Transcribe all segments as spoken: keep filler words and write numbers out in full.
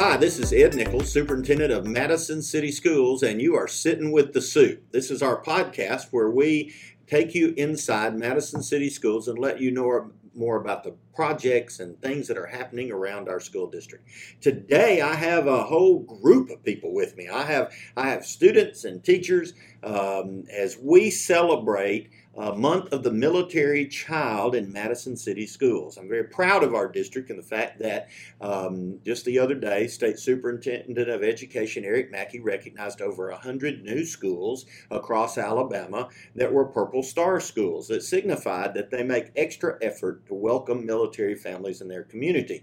Hi, this is Ed Nichols, Superintendent of Madison City Schools, and you are Sittin' with the Supe. This is our podcast where we take you inside Madison City Schools and let you know more about the projects and things that are happening around our school district. Today, I have a whole group of people with me. I have I have students and teachers um, as we celebrate Uh, Month of the Military Child in Madison City Schools. I'm very proud of our district and the fact that um, just the other day, State Superintendent of Education Eric Mackey recognized over one hundred new schools across Alabama that were Purple Star schools that signified that they make extra effort to welcome military families in their community.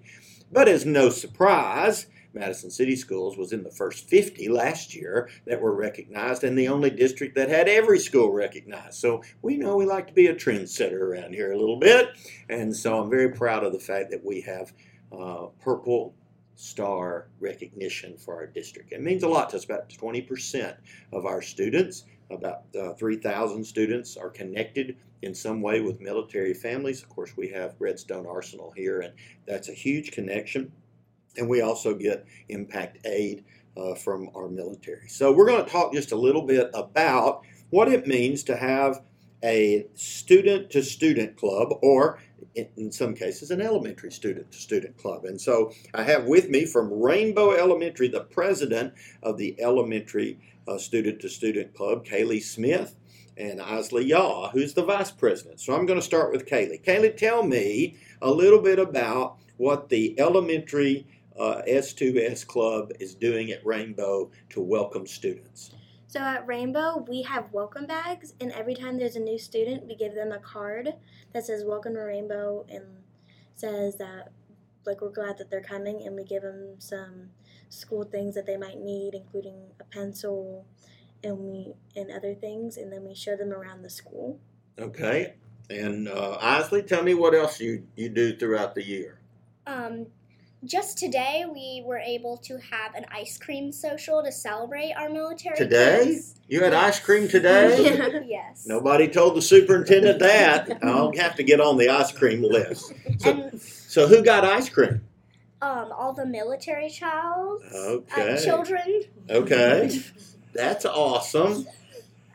But as no surprise, Madison City Schools was in the first fifty last year that were recognized and the only district that had every school recognized. So we know we like to be a trendsetter around here a little bit. And so I'm very proud of the fact that we have uh, Purple Star recognition for our district. It means a lot to us. About twenty percent of our students, about uh, three thousand students, are connected in some way with military families. Of course, we have Redstone Arsenal here, and that's a huge connection. And we also get impact aid uh, from our military. So we're going to talk just a little bit about what it means to have a student-to-student club, or in some cases an elementary student-to-student club. And so I have with me from Rainbow Elementary the president of the elementary uh, student-to-student club, Kayleigh Smith, and Eisley Yaw, who's the vice president. So I'm going to start with Kayleigh. Kayleigh, tell me a little bit about what the elementary Uh, S two S Club is doing at Rainbow to welcome students. So at Rainbow, we have welcome bags, and every time there's a new student, we give them a card that says "Welcome to Rainbow" and says that, like, we're glad that they're coming, and we give them some school things that they might need, including a pencil and we and other things, and then we show them around the school. Okay, and uh, Eisley, tell me what else you, you do throughout the year. Um. Just today, we were able to have an ice cream social to celebrate our military. Today? Kids. You had yes. ice cream today? Yes. Nobody told the superintendent that. I'll have to get on the ice cream list. So, and, so who got ice cream? Um, all the military child. Okay. Uh, children. Okay. That's awesome.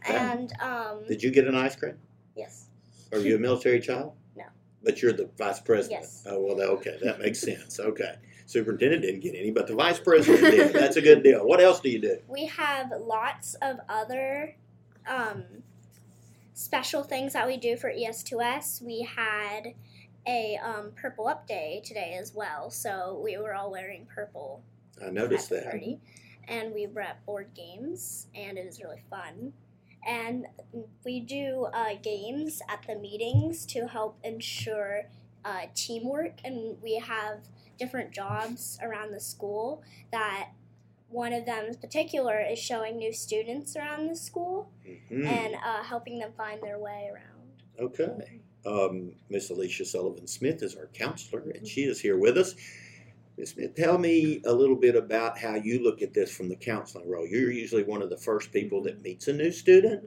And um, did you get an ice cream? Yes. Are you a military child? But you're the vice president. Yes. Oh, well, okay. That makes sense. Okay. Superintendent didn't get any, but the vice president did. That's a good deal. What else do you do? We have lots of other um, special things that we do for E S two S. We had a um, Purple Up Day today as well, so we were all wearing purple. I noticed that. Party. And we brought board games, and it was really fun. And we do uh, games at the meetings to help ensure uh, teamwork. And we have different jobs around the school that one of them in particular is showing new students around the school mm-hmm. and uh, helping them find their way around. Okay. Um, Miss Alicia Sullivan-Smith is our counselor, and mm-hmm. she is here with us. Miz Smith, tell me a little bit about how you look at this from the counseling role. You're usually one of the first people that meets a new student.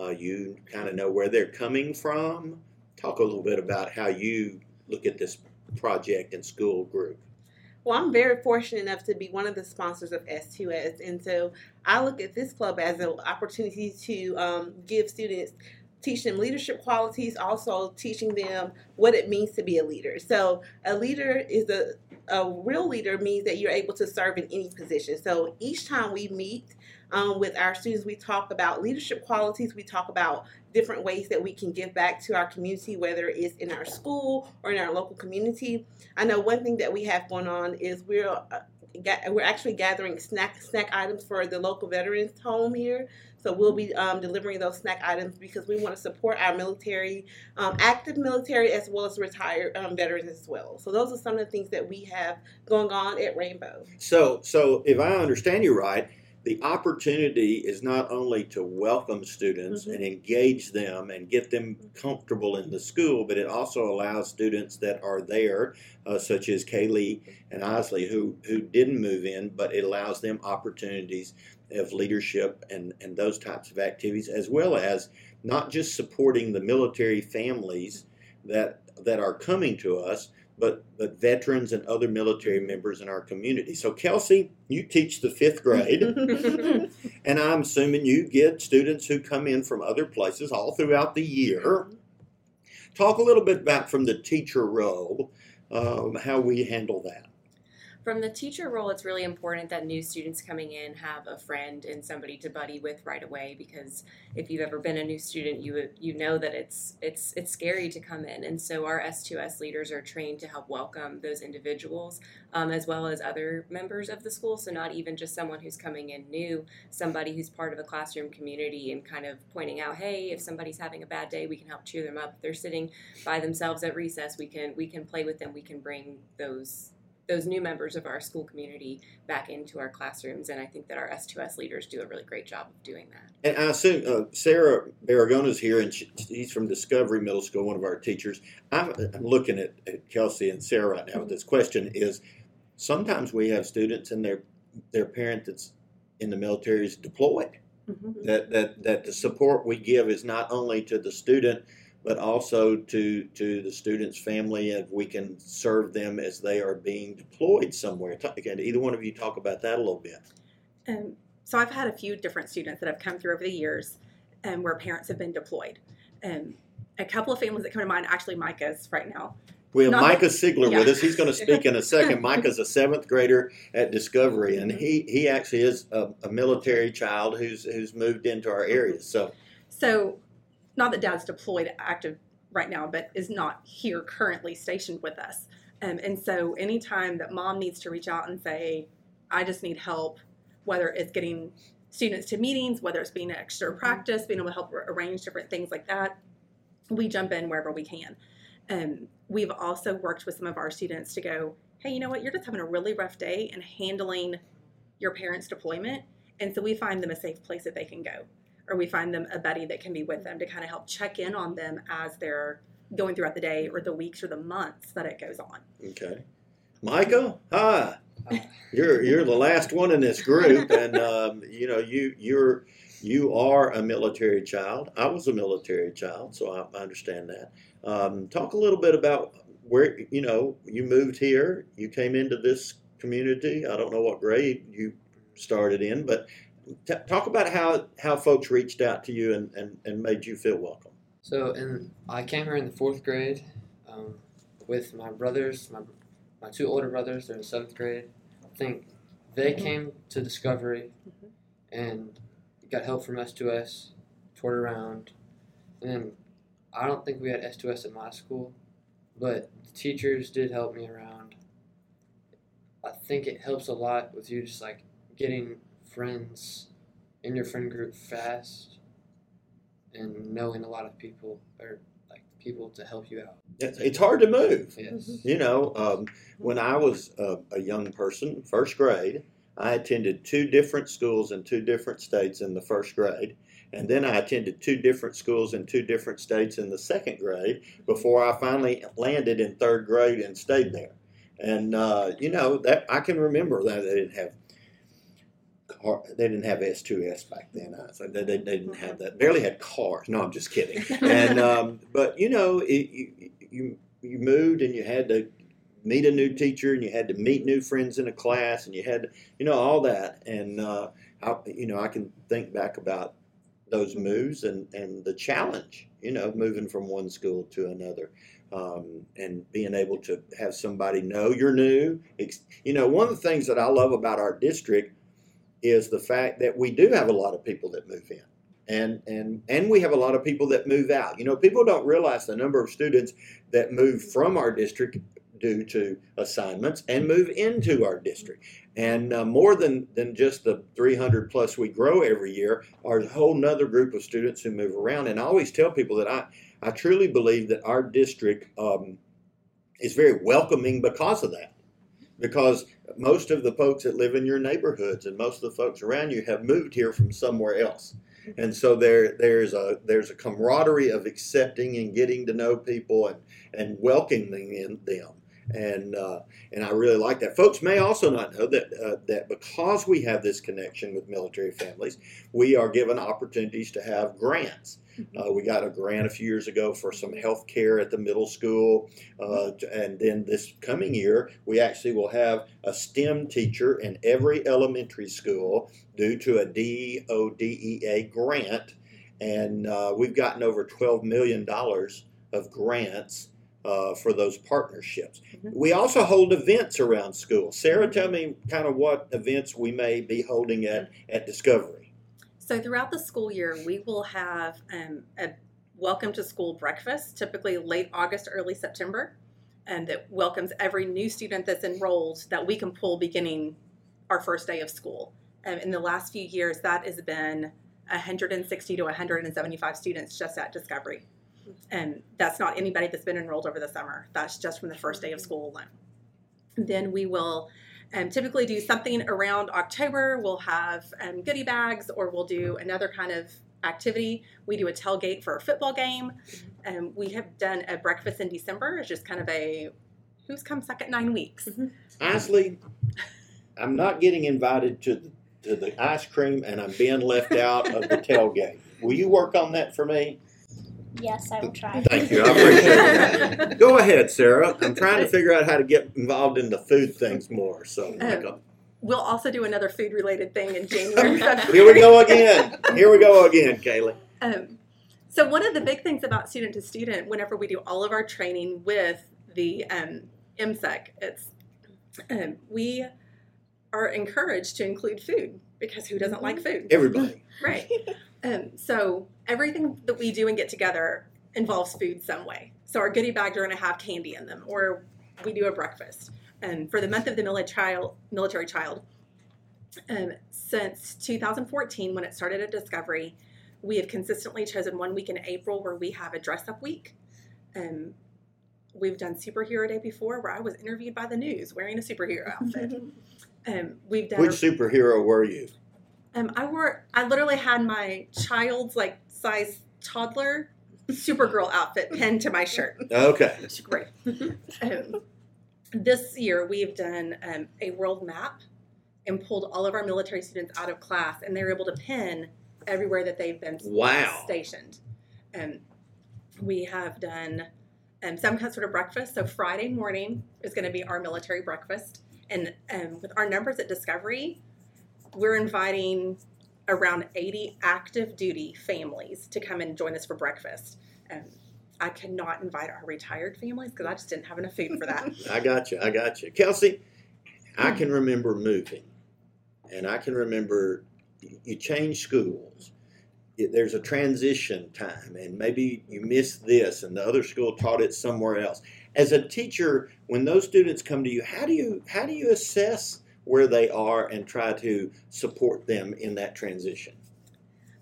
Uh, you kind of know where they're coming from. Talk a little bit about how you look at this project and school group. Well, I'm very fortunate enough to be one of the sponsors of S two S, and so I look at this club as an opportunity to um, give students, teach them leadership qualities, also teaching them what it means to be a leader. So a leader is a A real leader means that you're able to serve in any position. So each time we meet um, with our students, we talk about leadership qualities. We talk about different ways that we can give back to our community, whether it's in our school or in our local community. I know one thing that we have going on is we're uh, ga- we're actually gathering snack snack items for the local veterans home here. So we'll be um, delivering those snack items because we want to support our military, um, active military, as well as retired um, veterans as well. So those are some of the things that we have going on at Rainbow. So, so if I understand you right, the opportunity is not only to welcome students mm-hmm. and engage them and get them comfortable in the school, but it also allows students that are there, uh, such as Kayleigh and Eisley, who, who didn't move in, but it allows them opportunities of leadership and, and those types of activities, as well as not just supporting the military families that that are coming to us, but but veterans and other military members in our community. So, Kelcie, you teach the fifth grade, and I'm assuming you get students who come in from other places all throughout the year. Talk a little bit about from the teacher role, um, how we handle that. From the teacher role, it's really important that new students coming in have a friend and somebody to buddy with right away, because if you've ever been a new student, you you know that it's it's it's scary to come in. And so our S two S leaders are trained to help welcome those individuals, um, as well as other members of the school. So not even just someone who's coming in new, somebody who's part of a classroom community and kind of pointing out, hey, if somebody's having a bad day, we can help cheer them up. If they're sitting by themselves at recess, we can we can play with them. We can bring those those new members of our school community back into our classrooms, and I think that our S two S leaders do a really great job of doing that. And I assume uh, Sara Baragona is here, and she, she's from Discovery Middle School, one of our teachers. I'm, I'm looking at, at Kelcie and Sara right now mm-hmm. with this question is, sometimes we have students and their their parent that's in the military is deployed. Mm-hmm. That, that, that the support we give is not only to the student, but also to, to the student's family, if we can serve them as they are being deployed somewhere. Again, either one of you talk about that a little bit. Um, so I've had a few different students that have come through over the years um, where parents have been deployed. Um, a couple of families that come to mind, actually Micah's right now. We have Not Micah Sigler yeah. with us. He's going to speak in a second. Micah's a seventh grader at Discovery, and he, he actually is a, a military child who's who's moved into our area. So. So Not that Dad's deployed active right now, but is not here currently stationed with us. Um, and so anytime that Mom needs to reach out and say, I just need help, whether it's getting students to meetings, whether it's being extra practice, being able to help arrange different things like that, we jump in wherever we can. Um, we've also worked with some of our students to go, hey, you know what, you're just having a really rough day and handling your parents' deployment. And so we find them a safe place that they can go. Or we find them a buddy that can be with them to kind of help check in on them as they're going throughout the day or the weeks or the months that it goes on. Okay. Micah, hi. hi. You're you're the last one in this group, and um, you know you you're you are a military child. I was a military child, so I understand that. Um, talk a little bit about where you know you moved here. You came into this community. I don't know what grade you started in, but. T- talk about how, how folks reached out to you and, and, and made you feel welcome. So in, I came here in the fourth grade um, with my brothers, my my two older brothers. They're in seventh grade. I think they came to Discovery and got help from S two S, toured around. And then I don't think we had S two S in my school, but the teachers did help me around. I think it helps a lot with you just like getting friends in your friend group fast and knowing a lot of people or like people to help you out. It's hard to move. Yes. You know, um, when I was a, a young person, first grade, I attended two different schools in two different states in the first grade. And then I attended two different schools in two different states in the second grade before I finally landed in third grade and stayed there. And, uh, you know, that I can remember that they didn't have Car, they didn't have S two S back then. So they, they, they didn't have that. Barely had cars. No, I'm just kidding. And um, but you know, it, you, you you moved and you had to meet a new teacher and you had to meet new friends in a class and you had to, you know all that. And uh, I, you know I can think back about those moves and, and the challenge. You know, moving from one school to another. Um, and being able to have somebody know you're new. You know, one of the things that I love about our district is the fact that we do have a lot of people that move in, and and and we have a lot of people that move out. You know, people don't realize the number of students that move from our district due to assignments and move into our district. And uh, more than, than just the three hundred plus we grow every year are a whole nother group of students who move around. And I always tell people that I, I truly believe that our district um, is very welcoming because of that. Because most of the folks that live in your neighborhoods and most of the folks around you have moved here from somewhere else. And so there there's a there's a camaraderie of accepting and getting to know people and, and welcoming them. And uh, and I really like that. Folks may also not know that uh, that because we have this connection with military families, we are given opportunities to have grants. Uh, we got a grant a few years ago for some health care at the middle school. Uh, and then this coming year, we actually will have a STEM teacher in every elementary school due to a D O D E A grant. And uh, we've gotten over twelve million dollars of grants uh, for those partnerships. We also hold events around school. Sara, tell me kind of what events we may be holding at, at Discovery. So throughout the school year, we will have um, a welcome to school breakfast, typically late August, early September, and that welcomes every new student that's enrolled that we can pull beginning our first day of school. Um, in the last few years, that has been one hundred sixty to one hundred seventy-five students just at Discovery. And that's not anybody that's been enrolled over the summer. That's just from the first day of school alone. Then we will um, typically do something around October. We'll have um, goodie bags, or we'll do another kind of activity. We do a tailgate for a football game. Um, we have done a breakfast in December. It's just kind of a who's come second nine weeks. Mm-hmm. Honestly, I'm not getting invited to the to the ice cream, and I'm being left out of the tailgate. Will you work on that for me? Yes, I will try. Thank you. I appreciate that. Go ahead, Sara. I'm trying to figure out how to get involved in the food things more. So um, we'll also do another food-related thing in January. Here we go again. Here we go again, Kayleigh. Um, so one of the big things about student to student, whenever we do all of our training with the um, M S E C, it's um, we. are encouraged to include food, because who doesn't like food? Everybody. Right. Um, so everything that we do and get together involves food some way. So our goodie bags are going to have candy in them, or we do a breakfast. And um, for the Month of the Military Child, um, since two thousand fourteen, when it started at Discovery, we have consistently chosen one week in April where we have a dress-up week. Um, we've done Superhero Day before, where I was interviewed by the news wearing a superhero outfit. Um, we've done Which a, superhero were you? Um, I wore. I literally had my child's like size toddler Supergirl outfit pinned to my shirt. Okay, it's great. Um, this year we've done um, a world map and pulled all of our military students out of class, and they're able to pin everywhere that they've been wow. stationed. Um, we have done um, some kind of sort of breakfast. So Friday morning is going to be our military breakfast. And um, with our numbers at Discovery, we're inviting around eighty active duty families to come and join us for breakfast. Um, I cannot invite our retired families because I just didn't have enough food for that. I got you. I got you. Kelcie, I can remember moving, and I can remember you change schools. There's a transition time, and maybe you missed this, and the other school taught it somewhere else. As a teacher, when those students come to you, how do you how do you assess where they are and try to support them in that transition?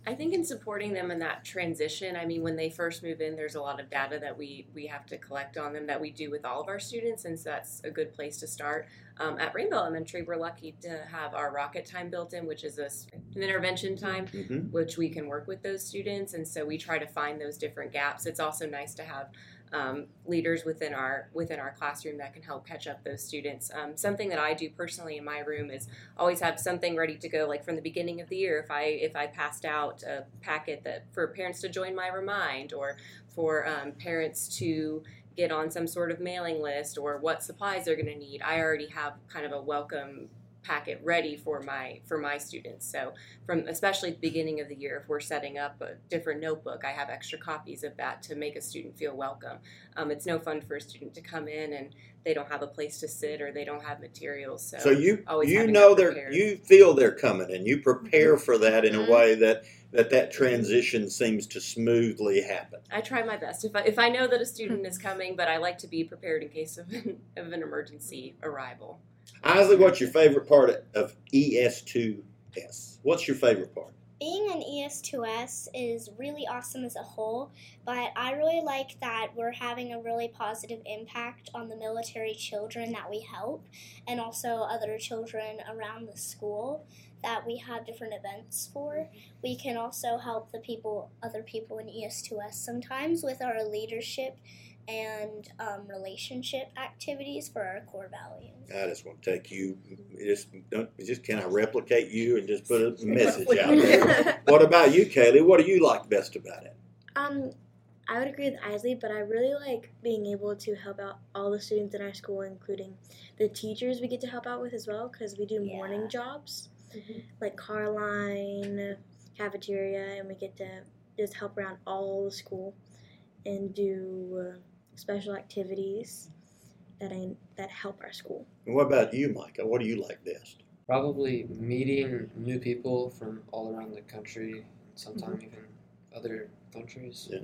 I think in supporting them in that transition, I mean, when they first move in, there's a lot of data that we, we have to collect on them that we do with all of our students, and so that's a good place to start. Um, at Rainbow Elementary, we're lucky to have our rocket time built in, which is a, an intervention time, mm-hmm. which we can work with those students, and so we try to find those different gaps. It's also nice to have Um, leaders within our within our classroom that can help catch up those students. Um, something that I do personally in my room is always have something ready to go, like from the beginning of the year. If I if I passed out a packet that for parents to join My Remind, or for um, parents to get on some sort of mailing list, or what supplies they're going to need, I already have kind of a welcome packet ready for my for my students. So from especially the beginning of the year, if we're setting up a different notebook, I have extra copies of that to make a student feel welcome. Um, it's no fun for a student to come in and they don't have a place to sit, or they don't have materials. So, so you you know they're you feel they're coming, and you prepare for that in a way that that that transition seems to smoothly happen. I try my best. If I, if I know that a student is coming, but I like to be prepared in case of an, of an emergency arrival. Eisley, what's your favorite part of E S two S? What's your favorite part? Being an E S two S is really awesome as a whole, but I really like that we're having a really positive impact on the military children that we help, and also other children around the school that we have different events for. We can also help the people, other people in E S two S sometimes with our leadership and um, relationship activities for our core values. I just want to take you, just don't, just can I replicate you and just put a message out there? What about you, Kayleigh? What do you like best about it? Um, I would agree with Eisley, but I really like being able to help out all the students in our school, including the teachers we get to help out with as well, because we do yeah. morning jobs, mm-hmm. like car line, cafeteria, and we get to just help around all the school and do uh, special activities that I, that help our school. And what about you, Micah? What do you like best? Probably meeting new people from all around the country, sometimes mm-hmm. even other countries. Yeah.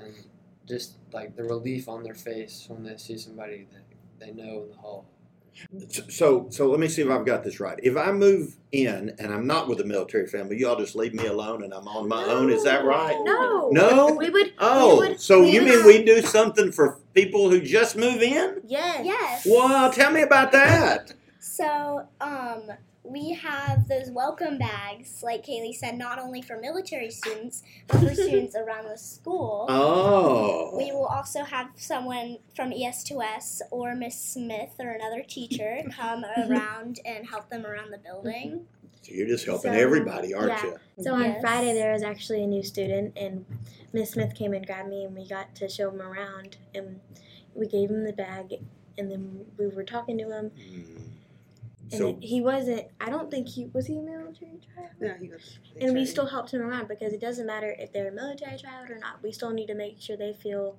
And just like the relief on their face when they see somebody that they know in the hall. So, so let me see if I've got this right. If I move in and I'm not with a military family, y'all just leave me alone and I'm on my no, own. Is that right? No. No? We would. Oh, we would, so we you would. mean we do something for people who just move in? Yes. Yes. Wow, tell me about that. So, um, we have those welcome bags, like Kayleigh said, not only for military students, but for students around the school. Oh. We will also have someone from E S two S or Miss Smith or another teacher come around and help them around the building. So you're just helping so, everybody, aren't yeah. you? So on yes. Friday, there was actually a new student, and Miss Smith came and grabbed me, and we got to show him around, and we gave him the bag, and then we were talking to him. Mm. And so, it, he wasn't, I don't think he, was he a military child? No, he was. And we still helped him around because it doesn't matter if they're a military child or not. We still need to make sure they feel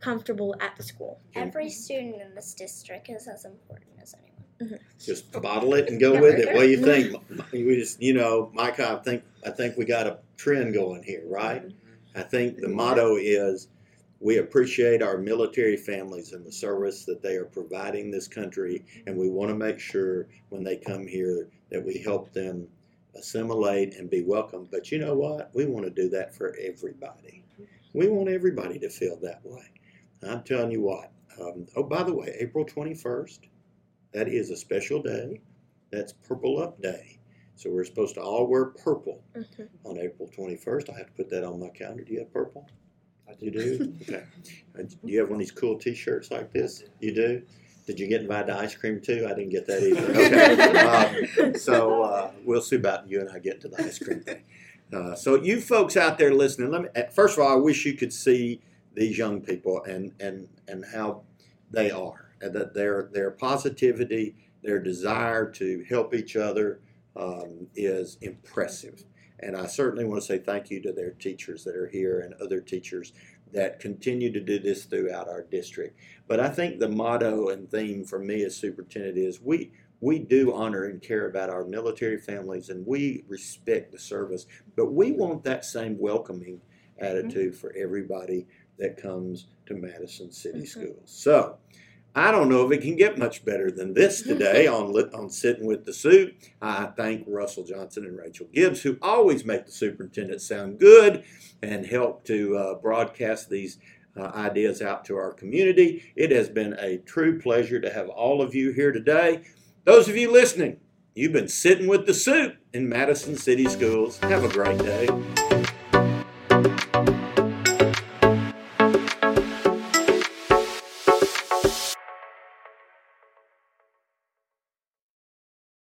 comfortable at the school. Every student in this district is as important as anyone. Mm-hmm. Just bottle it and go with it. What do you think? We just, you know, Micah, I think, I think we got a trend going here, right? Mm-hmm. I think the motto is, we appreciate our military families and the service that they are providing this country, and we want to make sure when they come here that we help them assimilate and be welcomed. But you know what? We want to do that for everybody. We want everybody to feel that way. I'm telling you what. Um, oh, by the way, April twenty-first, that is a special day. That's Purple Up Day. So we're supposed to all wear purple mm-hmm. on April twenty-first. I have to put that on my calendar. Do you have purple? You do? Okay. Do you have one of these cool T-shirts like this? You do? Did you get invited to ice cream, too? I didn't get that either. Okay. Um, so uh, we'll see about you and I getting to the ice cream thing. Uh, so you folks out there listening, let me, first of all, I wish you could see these young people and, and, and how they are, and that their, their positivity, their desire to help each other um, is impressive. And I certainly want to say thank you to their teachers that are here and other teachers that continue to do this throughout our district. But I think the motto and theme for me as superintendent is we we do honor and care about our military families, and we respect the service. But we want that same welcoming attitude mm-hmm. for everybody that comes to Madison City mm-hmm. Schools. So I don't know if it can get much better than this today on on Sittin' with the Supe. I thank Russell Johnson and Rachel Gibbs, who always make the superintendent sound good and help to uh, broadcast these uh, ideas out to our community. It has been a true pleasure to have all of you here today. Those of you listening, you've been Sittin' with the Supe in Madison City Schools. Have a great day.